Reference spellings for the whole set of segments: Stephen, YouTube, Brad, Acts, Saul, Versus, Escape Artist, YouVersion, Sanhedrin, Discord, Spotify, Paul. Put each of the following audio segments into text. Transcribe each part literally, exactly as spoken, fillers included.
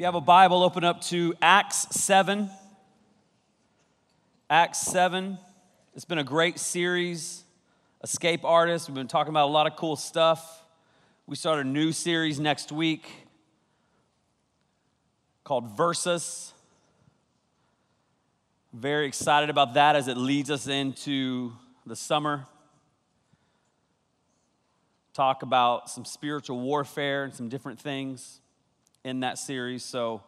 you have a Bible, open up to Acts seven. Acts seven. It's been a great series, Escape Artist. We've been talking about a lot of cool stuff. We start a new series next week called Versus. Very excited about that as it leads us into the summer. Talk about some spiritual warfare and some different things in that series. So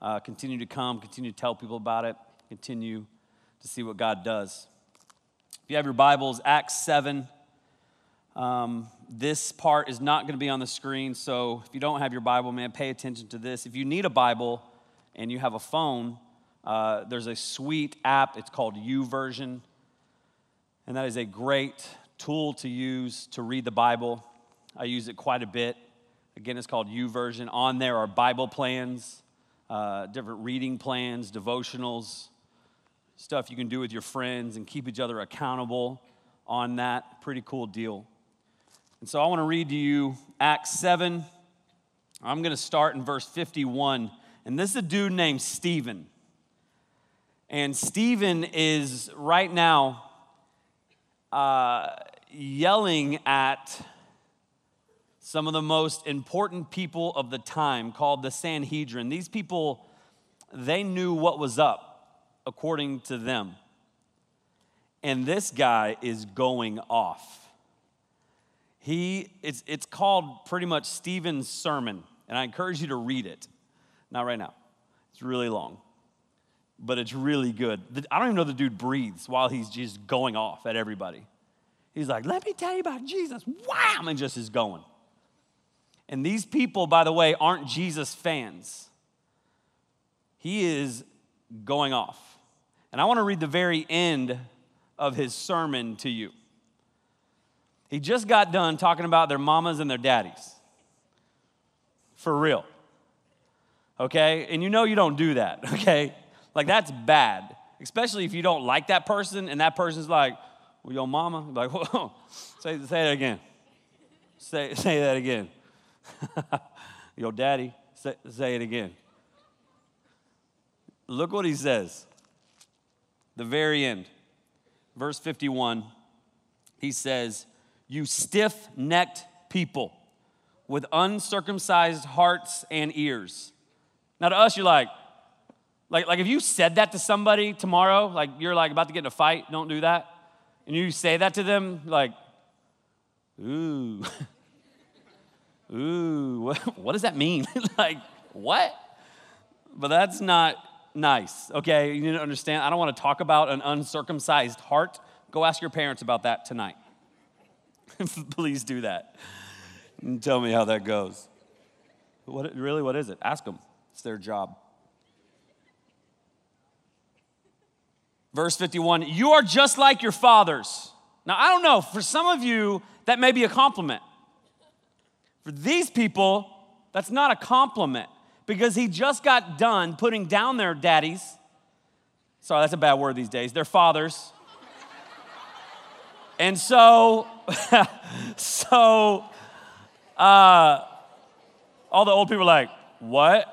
uh, continue to come, continue to tell people about it, continue to see what God does. If you have your Bibles, Acts seven. Um, this part is not going to be on the screen, so if you don't have your Bible, man, pay attention to this. If you need a Bible and you have a phone, uh, there's a sweet app. It's called YouVersion, and that is a great tool to use to read the Bible. I use it quite a bit. Again, it's called YouVersion. On there are Bible plans, uh, different reading plans, devotionals, stuff you can do with your friends and keep each other accountable on that. Pretty cool deal. And so I want to read to you Acts seven. I'm going to start in verse fifty-one. And this is a dude named Stephen. And Stephen is right now uh, yelling at some of the most important people of the time, called the Sanhedrin. These people, they knew what was up, according to them. And this guy is going off. He, it's, it's called pretty much Stephen's sermon, and I encourage you to read it. Not right now. It's really long, but it's really good. I don't even know the dude breathes while he's just going off at everybody. He's like, let me tell you about Jesus. Wham! And just is going. And these people, by the way, aren't Jesus fans. He is going off. And I want to read the very end of his sermon to you. He just got done talking about their mamas and their daddies. For real. Okay? And you know you don't do that, okay? Like, that's bad. Especially if you don't like that person and that person's like, well, your mama? Like, whoa, say, say that again. Say, say that again. Your daddy, say, say it again. Look what he says, the very end, verse fifty-one, he says, you stiff-necked people with uncircumcised hearts and ears. Now to us, you're like, like, like if you said that to somebody tomorrow, like you're like about to get in a fight, don't do that, and you say that to them, like, ooh, ooh, what, what does that mean? Like, what? But that's not nice, okay? You need to understand, I don't want to talk about an uncircumcised heart. Go ask your parents about that tonight. Please do that. And tell me how that goes. What, really, what is it? Ask them. It's their job. Verse fifty-one, you are just like your fathers. Now, I don't know. For some of you, that may be a compliment. For these people, that's not a compliment. Because he just got done putting down their daddies. Sorry, that's a bad word these days. Their fathers. And so, so, uh, all the old people are like, what?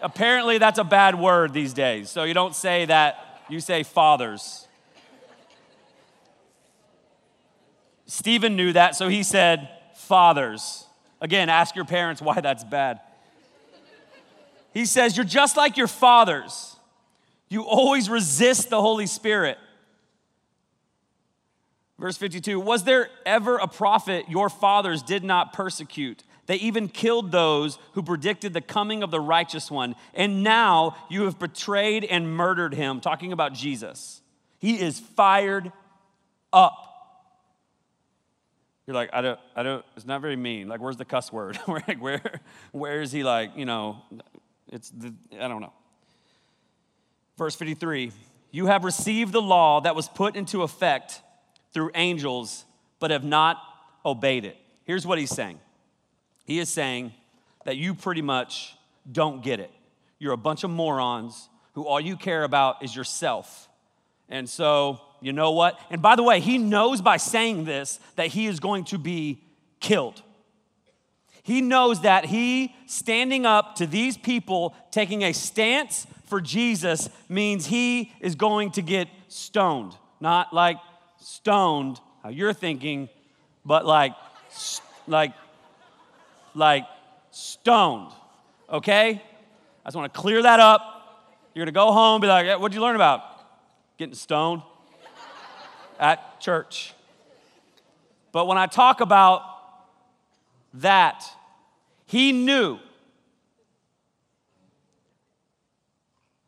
Apparently that's a bad word these days. So you don't say that, you say fathers. Stephen knew that, so he said fathers. Again, ask your parents why that's bad. He says, you're just like your fathers. You always resist the Holy Spirit. Verse fifty-two, was there ever a prophet your fathers did not persecute? They even killed those who predicted the coming of the righteous one. And now you have betrayed and murdered him. Talking about Jesus. He is fired up. You're like, I don't, I don't, it's not very mean. Like, where's the cuss word? Like, where, where is he like, you know... It's the, I don't know. Verse fifty-three, you have received the law that was put into effect through angels, but have not obeyed it. Here's what he's saying. He is saying that you pretty much don't get it. You're a bunch of morons who all you care about is yourself. And so, you know what? And by the way, he knows by saying this that he is going to be killed. He knows that he standing up to these people, taking a stance for Jesus, means he is going to get stoned. Not like stoned, how you're thinking, but like, like, like stoned, okay? I just want to clear that up. You're going to go home and be like, hey, what'd you learn about? Getting stoned at church. But when I talk about that, he knew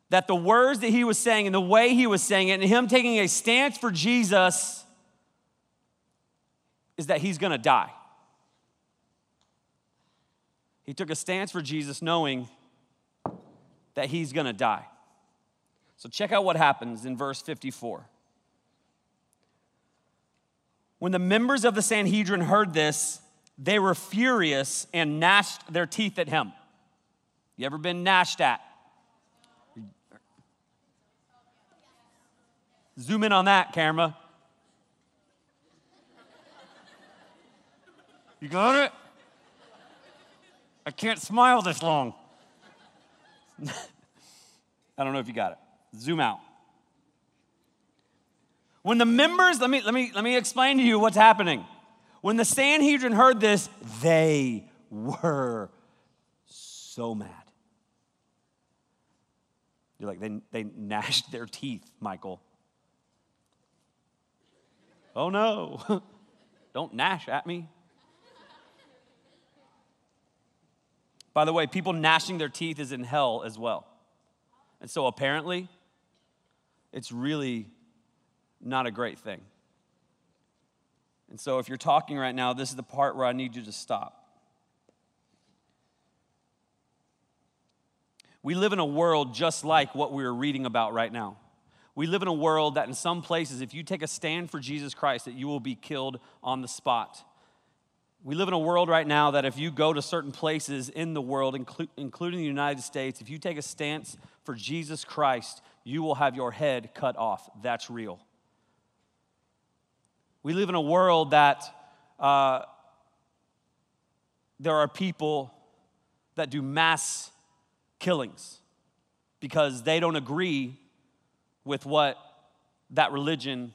that the words that he was saying and the way he was saying it and him taking a stance for Jesus is that he's going to die. He took a stance for Jesus knowing that he's going to die. So check out what happens in verse fifty-four. When the members of the Sanhedrin heard this, they were furious and gnashed their teeth at him. You ever been gnashed at? Zoom in on that, camera. You got it? I can't smile this long. I don't know if you got it. Zoom out. When the members, let me, let me, let me explain to you what's happening. When the Sanhedrin heard this, they were so mad. You're like, they, they gnashed their teeth, Michael. Oh no, don't gnash at me. By the way, people gnashing their teeth is in hell as well. And so apparently, it's really not a great thing. And so if you're talking right now, this is the part where I need you to stop. We live in a world just like what we're reading about right now. We live in a world that in some places, if you take a stand for Jesus Christ, that you will be killed on the spot. We live in a world right now that if you go to certain places in the world, inclu- including the United States, if you take a stance for Jesus Christ, you will have your head cut off. That's real. We live in a world that uh, there are people that do mass killings because they don't agree with what that religion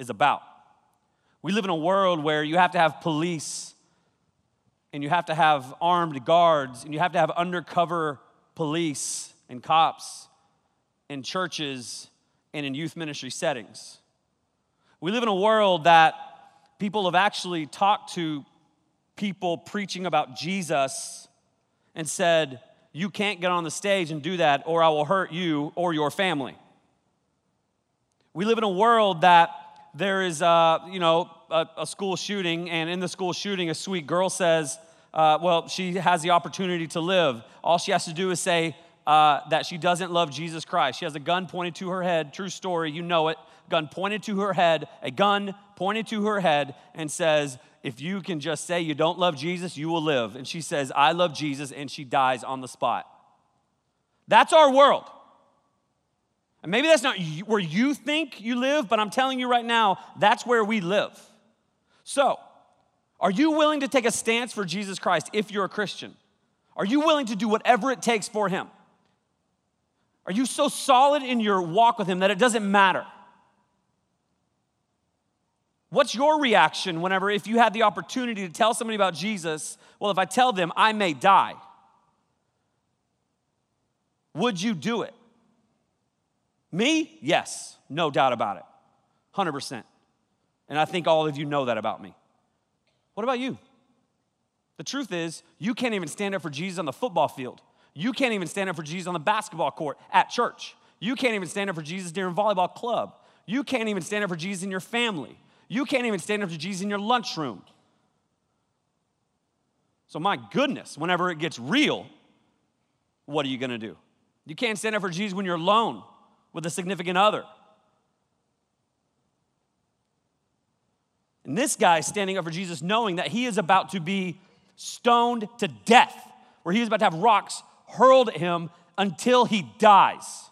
is about. We live in a world where you have to have police and you have to have armed guards and you have to have undercover police and cops in churches and in youth ministry settings. We live in a world that people have actually talked to people preaching about Jesus and said, you can't get on the stage and do that or I will hurt you or your family. We live in a world that there is, uh, you know, a, a school shooting, and in the school shooting, a sweet girl says, uh, well, she has the opportunity to live. All she has to do is say uh, that she doesn't love Jesus Christ. She has a gun pointed to her head. True story, you know it. Gun pointed to her head, a gun pointed to her head, and says, if you can just say you don't love Jesus, you will live. And she says, I love Jesus, and she dies on the spot. That's our world. And maybe that's not where you think you live, but I'm telling you right now, that's where we live. So, are you willing to take a stance for Jesus Christ if you're a Christian? Are you willing to do whatever it takes for him? Are you so solid in your walk with him that it doesn't matter? What's your reaction whenever, if you had the opportunity to tell somebody about Jesus, well, if I tell them I may die, would you do it? Me? Yes, no doubt about it, one hundred percent. And I think all of you know that about me. What about you? The truth is, you can't even stand up for Jesus on the football field. You can't even stand up for Jesus on the basketball court at church. You can't even stand up for Jesus during volleyball club. You can't even stand up for Jesus in your family. You can't even stand up for Jesus in your lunchroom. So my goodness, whenever it gets real, what are you gonna do? You can't stand up for Jesus when you're alone with a significant other. And this guy is standing up for Jesus knowing that he is about to be stoned to death, where he is about to have rocks hurled at him until he dies.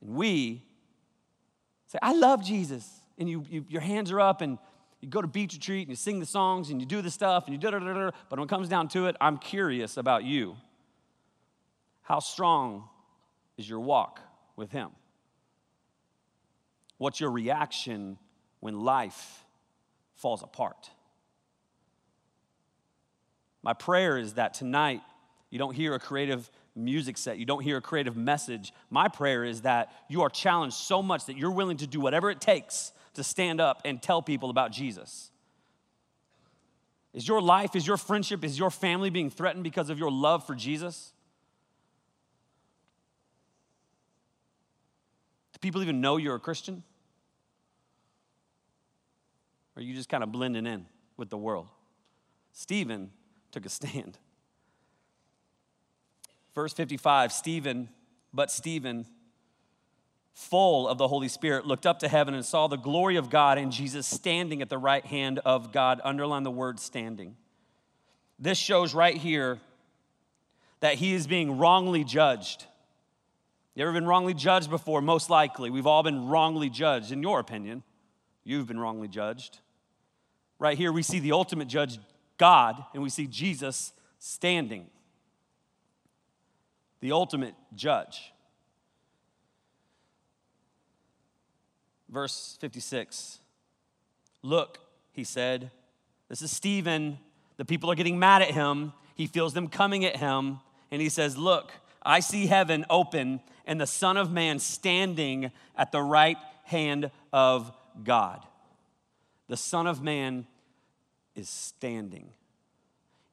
And we say, I love Jesus. And you, you your hands are up and you go to beach retreat and you sing the songs and you do the stuff and you da-da-da-da, but when it comes down to it, I'm curious about you. How strong is your walk with him? What's your reaction when life falls apart? My prayer is that tonight you don't hear a creative music set. You don't hear a creative message. My prayer is that you are challenged so much that you're willing to do whatever it takes to stand up and tell people about Jesus. Is your life, is your friendship, is your family being threatened because of your love for Jesus? Do people even know you're a Christian? Or are you just kind of blending in with the world? Stephen took a stand. Verse fifty-five, Stephen, but Stephen, full of the Holy Spirit, looked up to heaven and saw the glory of God and Jesus standing at the right hand of God. Underline the word standing. This shows right here that he is being wrongly judged. You ever been wrongly judged before? Most likely. We've all been wrongly judged. In your opinion, you've been wrongly judged. Right here, we see the ultimate judge, God, and we see Jesus standing. The ultimate judge. Verse fifty-six. Look, he said. This is Stephen. The people are getting mad at him. He feels them coming at him. And he says, look, I see heaven open and the Son of Man standing at the right hand of God. The Son of Man is standing.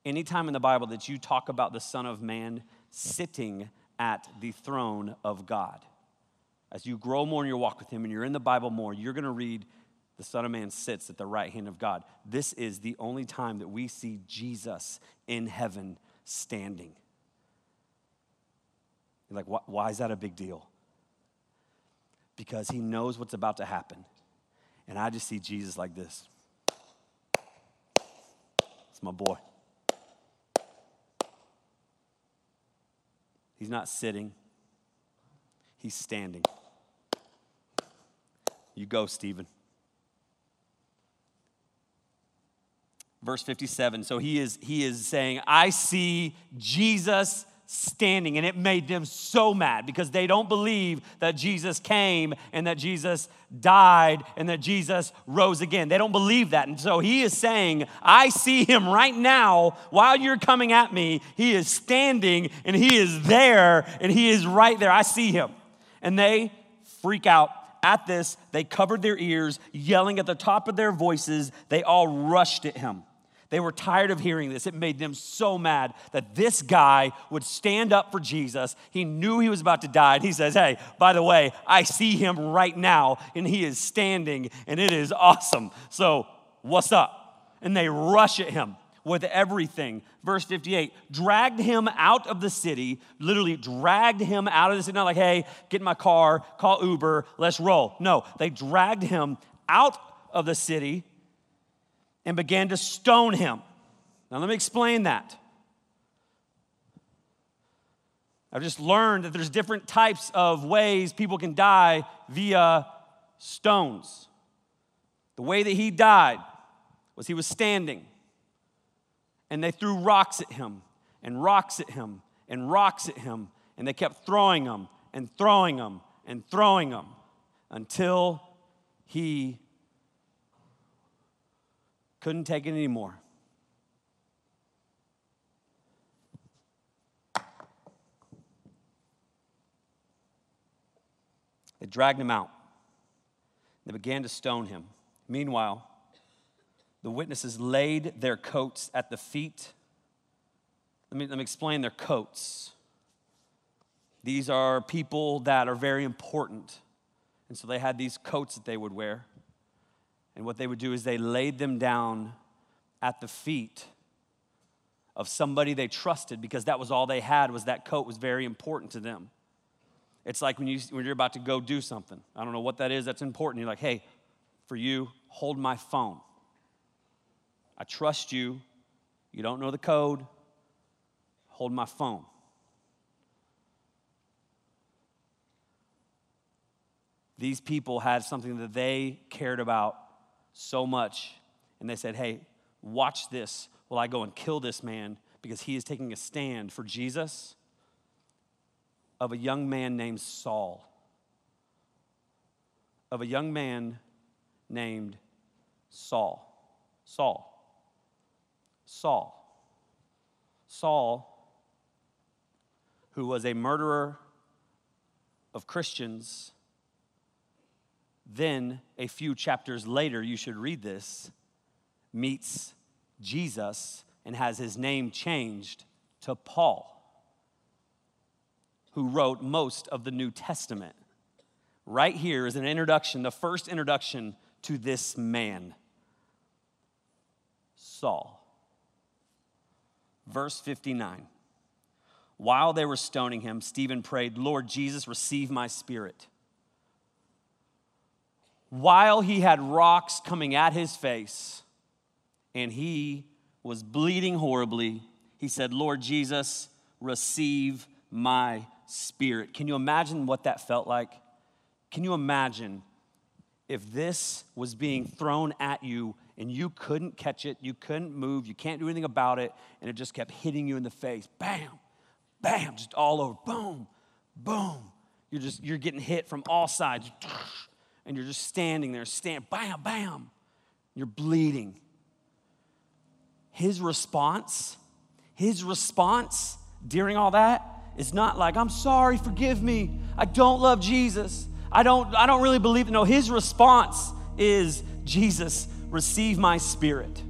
Anytime in the Bible that you talk about the Son of Man sitting at the throne of God. As you grow more in your walk with him and you're in the Bible more, you're going to read the Son of Man sits at the right hand of God. This is the only time that we see Jesus in heaven standing. You're like, why, why is that a big deal? Because he knows what's about to happen. And I just see Jesus like this. It's my boy. He's not sitting. He's standing. You go, Stephen. Verse fifty-seven. So he is, he is saying, I see Jesus standing. And it made them so mad because they don't believe that Jesus came and that Jesus died and that Jesus rose again. They don't believe that. And so he is saying, I see him right now while you're coming at me. He is standing and he is there and he is right there. I see him. And they freak out at this. They covered their ears, yelling at the top of their voices. They all rushed at him. They were tired of hearing this. It made them so mad that this guy would stand up for Jesus. He knew he was about to die. And he says, hey, by the way, I see him right now. And he is standing. And it is awesome. So what's up? And they rush at him with everything. Verse fifty-eight, dragged him out of the city. Literally dragged him out of the city. Not like, hey, get in my car, call Uber, let's roll. No, they dragged him out of the city and began to stone him. Now let me explain that. I've just learned that there's different types of ways people can die via stones. The way that he died was he was standing, and they threw rocks at him, and rocks at him, and rocks at him, and they kept throwing them, and throwing them, and throwing them, until he couldn't take it anymore. They dragged him out. They began to stone him. Meanwhile, the witnesses laid their coats at the feet. Let me, let me explain their coats. These are people that are very important. And so they had these coats that they would wear. And what they would do is they laid them down at the feet of somebody they trusted because that was all they had, was that coat was very important to them. It's like when, you, when you're about to go do something. I don't know what that is that's important. You're like, hey, for you, hold my phone. I trust you. You don't know the code. Hold my phone. These people had something that they cared about so much and they said, hey, watch this while I go and kill this man because he is taking a stand for Jesus, of a young man named Saul, of a young man named Saul. Saul. Saul. Saul, who was a murderer of Christians. Then, a few chapters later, you should read this, meets Jesus and has his name changed to Paul, who wrote most of the New Testament. Right here is an introduction, the first introduction to this man, Saul. Verse fifty-nine, while they were stoning him, Stephen prayed, Lord Jesus, receive my spirit. While he had rocks coming at his face and he was bleeding horribly, he said, Lord Jesus, receive my spirit. Can you imagine what that felt like? Can you imagine if this was being thrown at you and you couldn't catch it, you couldn't move, you can't do anything about it, and it just kept hitting you in the face. Bam, bam, just all over. Boom, boom. You're just, you're getting hit from all sides. And you're just standing there, stand, bam, bam. You're bleeding. His response, his response during all that is not like, I'm sorry, forgive me. I don't love Jesus. I don't, I don't really believe it. No, his response is, Jesus, receive my spirit.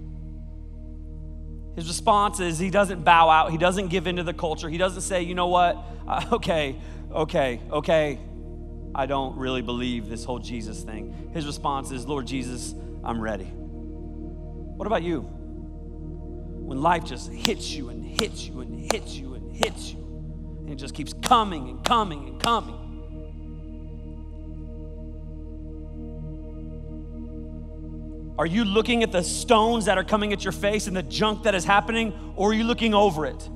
His response is he doesn't bow out. He doesn't give into the culture. He doesn't say, you know what? Uh, okay, okay, okay. I don't really believe this whole Jesus thing. His response is, Lord Jesus, I'm ready. What about you? When life just hits you and hits you and hits you and hits you, and it just keeps coming and coming and coming. Are you looking at the stones that are coming at your face and the junk that is happening, or are you looking over it?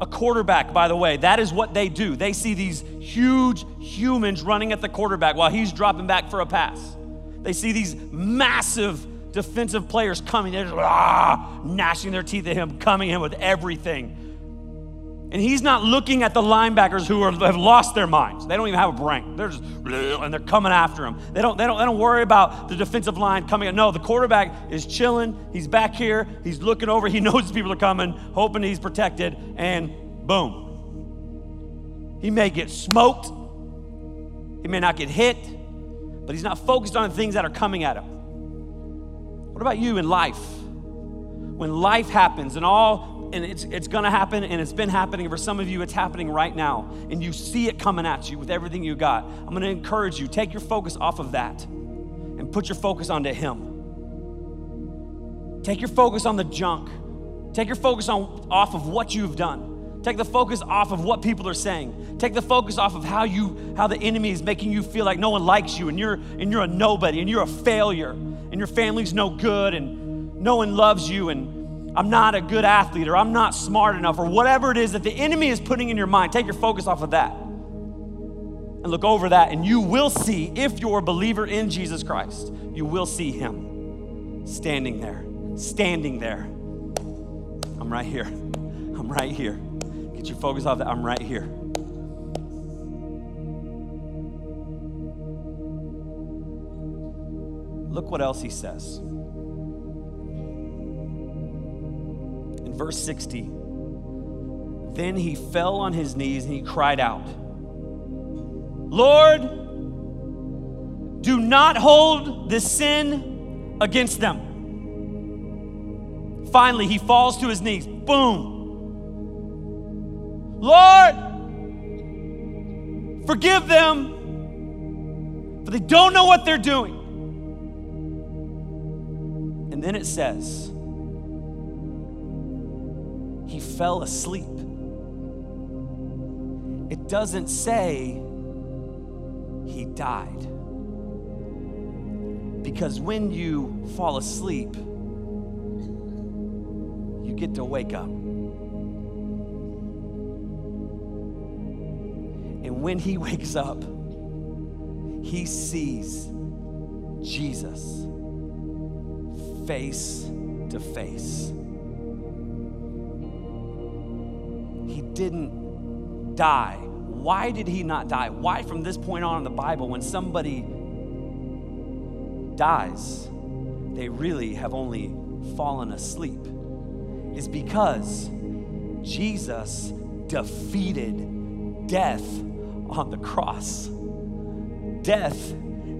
A quarterback, by the way, that is what they do. They see these huge humans running at the quarterback while he's dropping back for a pass. They see these massive defensive players coming. They're just ah, gnashing their teeth at him, coming at him with everything. And he's not looking at the linebackers who are, have lost their minds. They don't even have a brain. They're just, and they're coming after him. They don't, they don't, they don't worry about the defensive line coming. No, the quarterback is chilling. He's back here. He's looking over. He knows people are coming, hoping he's protected, and boom. He may get smoked. He may not get hit, but he's not focused on the things that are coming at him. What about you in life? When life happens and all, and it's, it's gonna happen, and it's been happening. For some of you, it's happening right now, and you see it coming at you with everything you got. I'm gonna encourage you, take your focus off of that and put your focus onto him. Take your focus on the junk. Take your focus on off of what you've done. Take the focus off of what people are saying. Take the focus off of how you, how the enemy is making you feel like no one likes you, and you're and you're a nobody, and you're a failure, and your family's no good, and no one loves you, and I'm not a good athlete, or I'm not smart enough, or whatever it is that the enemy is putting in your mind. Take your focus off of that and look over that, and you will see, if you're a believer in Jesus Christ, you will see him standing there, standing there. I'm right here. I'm right here. Get your focus off that. I'm right here. Look what else he says. In verse sixty, then he fell on his knees and he cried out, Lord, do not hold this sin against them. Finally, he falls to his knees. Boom. Lord, forgive them, for they don't know what they're doing. And then it says, he fell asleep. It doesn't say he died. Because when you fall asleep, you get to wake up. And when he wakes up, he sees Jesus face to face. He didn't die. Why did he not die? Why from this point on in the Bible, when somebody dies, they really have only fallen asleep? Is because Jesus defeated death on the cross. Death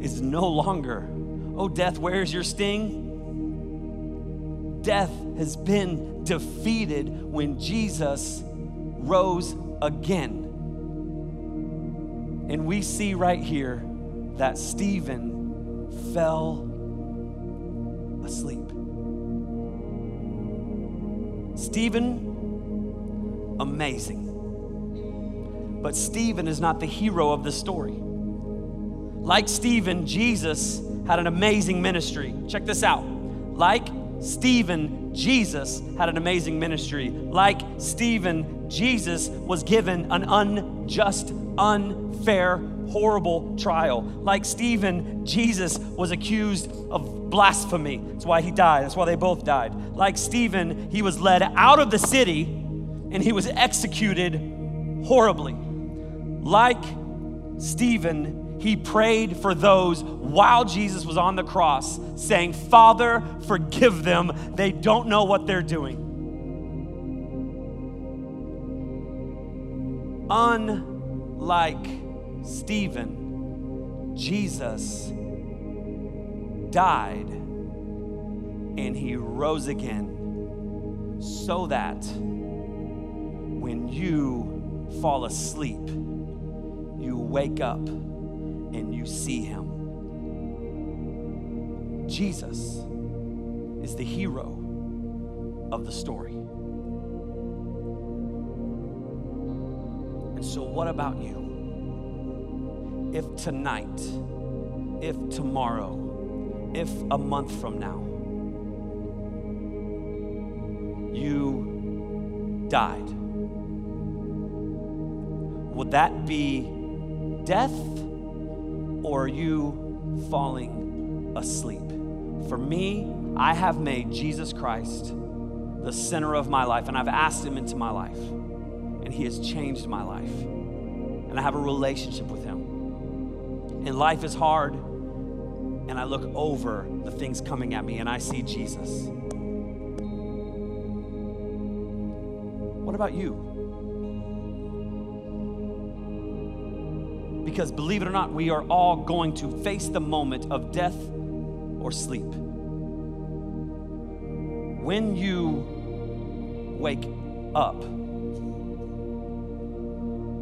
is no longer, oh, death, where's your sting? Death has been defeated when Jesus rose again. And we see right here that Stephen fell asleep. Stephen, amazing. But Stephen is not the hero of the story. Like Stephen, Jesus had an amazing ministry. Check this out. Like Stephen, Jesus had an amazing ministry. Like Stephen, Jesus was given an unjust, unfair, horrible trial. Like Stephen, Jesus was accused of blasphemy. That's why he died. That's why they both died. Like Stephen, he was led out of the city and he was executed horribly. Like Stephen, he prayed for those while Jesus was on the cross, saying, "Father, forgive them. They don't know what they're doing." Unlike Stephen, Jesus died and he rose again so that when you fall asleep, you wake up and you see him. Jesus is the hero of the story. And so what about you? If tonight, if tomorrow, if a month from now, you died, would that be death? Or are you falling asleep? For me, I have made Jesus Christ the center of my life, and I've asked him into my life, and he has changed my life, and I have a relationship with him. And life is hard, and I look over the things coming at me, and I see Jesus. What about you? Because believe it or not, we are all going to face the moment of death or sleep. When you wake up,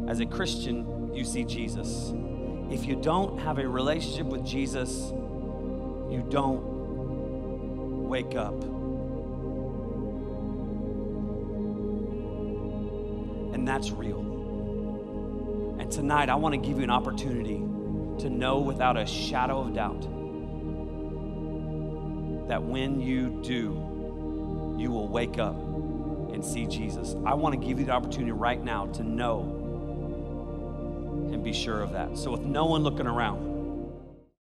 as a Christian, you see Jesus. If you don't have a relationship with Jesus, you don't wake up. And that's real. And tonight, I want to give you an opportunity to know without a shadow of doubt that when you do, you will wake up and see Jesus. I want to give you the opportunity right now to know and be sure of that. So with no one looking around,